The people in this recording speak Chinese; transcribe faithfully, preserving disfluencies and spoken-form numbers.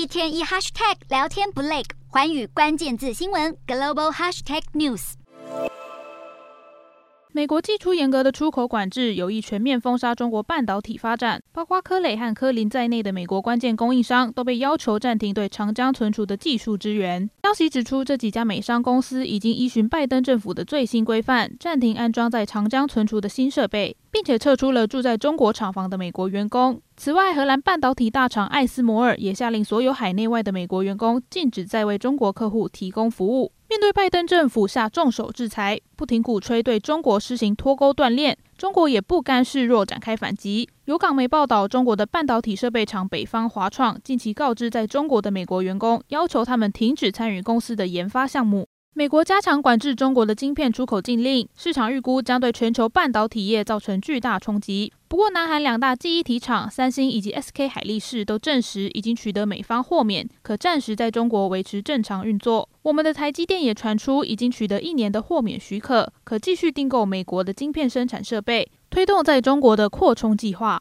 一天一 hashtag 聊天不累，寰宇关键字新闻 global hashtag news。美国祭出严格的出口管制，有意全面封杀中国半导体发展，包括科磊和科林在内的美国关键供应商都被要求暂停对长江存储的技术支援。消息指出，这几家美商公司已经依循拜登政府的最新规范，暂停安装在长江存储的新设备，并且撤出了住在中国厂房的美国员工。此外，荷兰半导体大厂艾斯摩尔也下令所有海内外的美国员工禁止再为中国客户提供服务。面对拜登政府下重手制裁，不停鼓吹对中国施行脱钩断链，中国也不甘示弱，展开反击。有港媒报道，中国的半导体设备厂北方华创近期告知在中国的美国员工，要求他们停止参与公司的研发项目。美国加强管制中国的晶片出口禁令，市场预估将对全球半导体业造成巨大冲击。不过，南韩两大记忆体厂三星以及 S K 海力士都证实已经取得美方豁免，可暂时在中国维持正常运作。我们的台积电也传出已经取得一年的豁免许可，可继续订购美国的晶片生产设备，推动在中国的扩充计划。